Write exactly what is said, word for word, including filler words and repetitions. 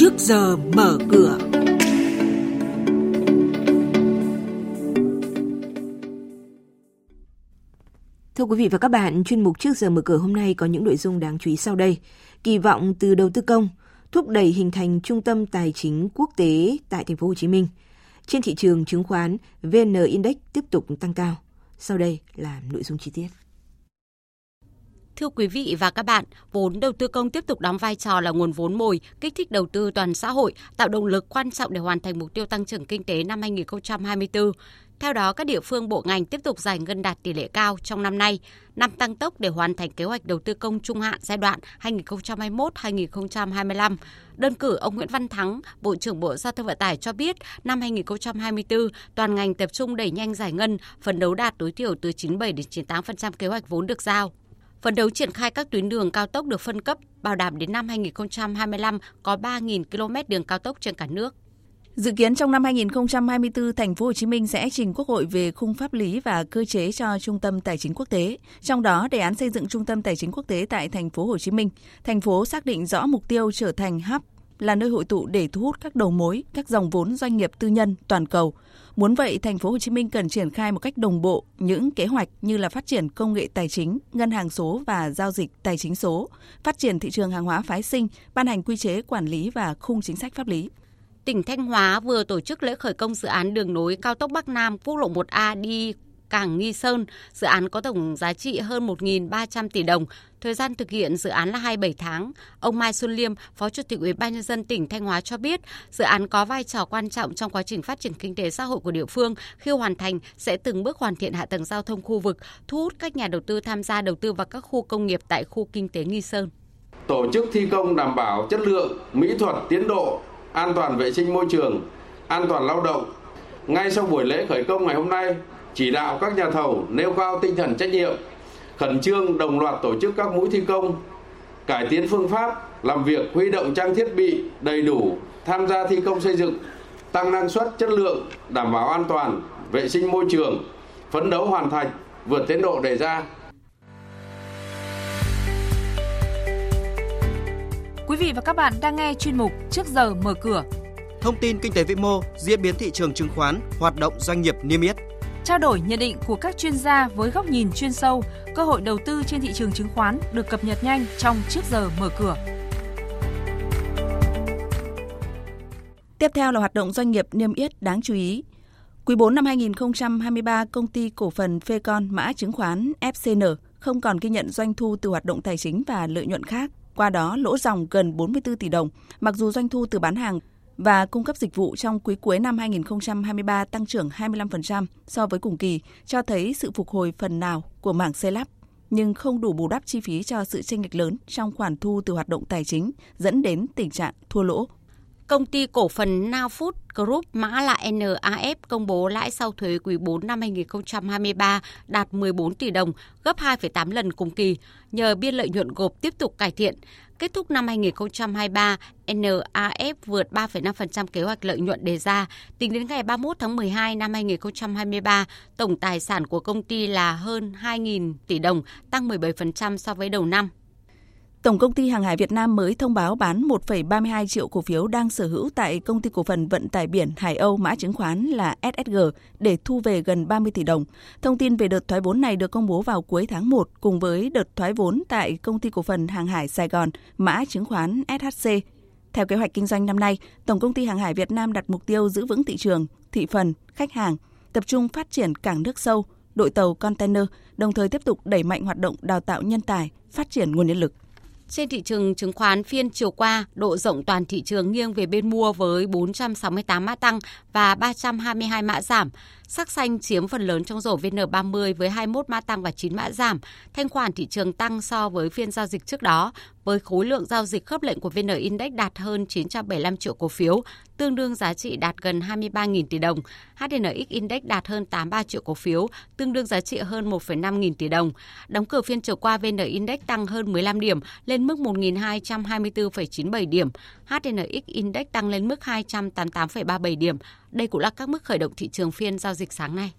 trước giờ mở cửa. Thưa quý vị và các bạn, chuyên mục Trước giờ mở cửa hôm nay có những nội dung đáng chú ý sau đây. Kỳ vọng từ đầu tư công, thúc đẩy hình thành trung tâm tài chính quốc tế tại thành phố Hồ Chí Minh. Trên thị trường chứng khoán, vê en Index tiếp tục tăng cao. Sau đây là nội dung chi tiết. Thưa quý vị và các bạn, vốn đầu tư công tiếp tục đóng vai trò là nguồn vốn mồi, kích thích đầu tư toàn xã hội, tạo động lực quan trọng để hoàn thành mục tiêu tăng trưởng kinh tế năm hai không hai tư. Theo đó, các địa phương bộ ngành tiếp tục giải ngân đạt tỷ lệ cao trong năm nay, năm tăng tốc để hoàn thành kế hoạch đầu tư công trung hạn giai đoạn hai nghìn không trăm hai mươi mốt đến hai nghìn không trăm hai mươi lăm. Đơn cử, ông Nguyễn Văn Thắng, Bộ trưởng Bộ Giao thông Vận tải cho biết, năm hai nghìn không trăm hai mươi tư, toàn ngành tập trung đẩy nhanh giải ngân, phấn đấu đạt tối thiểu từ chín mươi bảy đến chín mươi tám phần trăm kế hoạch vốn được giao. Phấn đấu triển khai các tuyến đường cao tốc được phân cấp, bảo đảm đến năm hai nghìn không trăm hai mươi lăm có ba nghìn ki lô mét đường cao tốc trên cả nước. Dự kiến trong năm hai nghìn không trăm hai mươi tư, thành phố Hồ Chí Minh sẽ trình Quốc hội về khung pháp lý và cơ chế cho Trung tâm Tài chính Quốc tế. Trong đó, đề án xây dựng Trung tâm Tài chính Quốc tế tại thành phố Hồ Chí Minh, thành phố xác định rõ mục tiêu trở thành hub là nơi hội tụ để thu hút các đầu mối, các dòng vốn doanh nghiệp tư nhân toàn cầu. Muốn vậy, thành phố Hồ Chí Minh cần triển khai một cách đồng bộ những kế hoạch như là phát triển công nghệ tài chính, ngân hàng số và giao dịch tài chính số, phát triển thị trường hàng hóa phái sinh, ban hành quy chế quản lý và khung chính sách pháp lý. Tỉnh Thanh Hóa vừa tổ chức lễ khởi công dự án đường nối cao tốc Bắc Nam quốc lộ một A đi Cảng Nghi Sơn. Dự án có tổng giá trị hơn một nghìn ba trăm tỷ đồng. Thời gian thực hiện dự án là hai mươi bảy tháng. Ông Mai Xuân Liêm, Phó Chủ tịch Ủy ban nhân dân tỉnh Thanh Hóa cho biết, dự án có vai trò quan trọng trong quá trình phát triển kinh tế xã hội của địa phương. Khi hoàn thành sẽ từng bước hoàn thiện hạ tầng giao thông khu vực, thu hút các nhà đầu tư tham gia đầu tư vào các khu công nghiệp tại khu kinh tế Nghi Sơn. Tổ chức thi công đảm bảo chất lượng, mỹ thuật, tiến độ, an toàn vệ sinh môi trường, an toàn lao động. Ngay sau buổi lễ khởi công ngày hôm nay, chỉ đạo các nhà thầu nêu cao tinh thần trách nhiệm, khẩn trương đồng loạt tổ chức các mũi thi công, cải tiến phương pháp làm việc, huy động trang thiết bị đầy đủ tham gia thi công xây dựng, tăng năng suất, chất lượng, đảm bảo an toàn vệ sinh môi trường, phấn đấu hoàn thành vượt tiến độ đề ra. Quý vị và các bạn đang nghe chuyên mục Trước giờ mở cửa. Thông tin kinh tế vĩ mô, diễn biến thị trường chứng khoán, hoạt động doanh nghiệp niêm yết. Trao đổi nhận định của các chuyên gia với góc nhìn chuyên sâu, cơ hội đầu tư trên thị trường chứng khoán được cập nhật nhanh trong Trước giờ mở cửa. Tiếp theo là hoạt động doanh nghiệp niêm yết đáng chú ý. Quý bốn năm hai nghìn không trăm hai mươi ba, công ty cổ phần FECON mã chứng khoán ép xê en không còn ghi nhận doanh thu từ hoạt động tài chính và lợi nhuận khác. Qua đó lỗ ròng gần bốn mươi tư tỷ đồng, mặc dù doanh thu từ bán hàng và cung cấp dịch vụ trong quý cuối năm hai nghìn không trăm hai mươi ba tăng trưởng hai mươi lăm phần trăm so với cùng kỳ, cho thấy sự phục hồi phần nào của mảng xây lắp, nhưng không đủ bù đắp chi phí cho sự chênh lệch lớn trong khoản thu từ hoạt động tài chính, dẫn đến tình trạng thua lỗ. Công ty cổ phần Nafoods Group mã là en a ép công bố lãi sau thuế quý bốn năm hai nghìn không trăm hai mươi ba đạt mười bốn tỷ đồng, gấp hai phẩy tám lần cùng kỳ, nhờ biên lợi nhuận gộp tiếp tục cải thiện. Kết thúc năm hai nghìn không trăm hai mươi ba, en a ép vượt ba phẩy năm phần trăm kế hoạch lợi nhuận đề ra. Tính đến ngày ba mươi mốt tháng mười hai năm hai nghìn không trăm hai mươi ba, tổng tài sản của công ty là hơn hai nghìn tỷ đồng, tăng mười bảy phần trăm so với đầu năm. Tổng công ty Hàng hải Việt Nam mới thông báo bán một phẩy ba mươi hai triệu cổ phiếu đang sở hữu tại công ty cổ phần vận tải biển Hải Âu mã chứng khoán là ét ét giê để thu về gần ba mươi tỷ đồng. Thông tin về đợt thoái vốn này được công bố vào cuối tháng một cùng với đợt thoái vốn tại công ty cổ phần Hàng hải Sài Gòn mã chứng khoán ét hát xê. Theo kế hoạch kinh doanh năm nay, Tổng công ty Hàng hải Việt Nam đặt mục tiêu giữ vững thị trường, thị phần, khách hàng, tập trung phát triển cảng nước sâu, đội tàu container, đồng thời tiếp tục đẩy mạnh hoạt động đào tạo nhân tài, phát triển nguồn nhân lực. Trên thị trường chứng khoán phiên chiều qua, độ rộng toàn thị trường nghiêng về bên mua với bốn trăm sáu mươi tám mã tăng và ba trăm hai mươi hai mã giảm. Sắc xanh chiếm phần lớn trong rổ vê en ba mươi với hai mươi mốt mã tăng và chín mã giảm. Thanh khoản thị trường tăng so với phiên giao dịch trước đó, với khối lượng giao dịch khớp lệnh của vê en Index đạt hơn chín trăm bảy mươi lăm triệu cổ phiếu, tương đương giá trị đạt gần hai mươi ba nghìn tỷ đồng. hát en ích Index đạt hơn tám mươi ba triệu cổ phiếu, tương đương giá trị hơn một phẩy năm nghìn tỷ đồng. Đóng cửa phiên chiều qua, vê en Index tăng hơn mười lăm điểm, lên mức một nghìn hai trăm hai mươi tư phẩy chín mươi bảy điểm. hát en ích Index tăng lên mức hai trăm tám mươi tám phẩy ba mươi bảy điểm. Đây cũng là các mức khởi động thị trường phiên giao dịch sáng nay.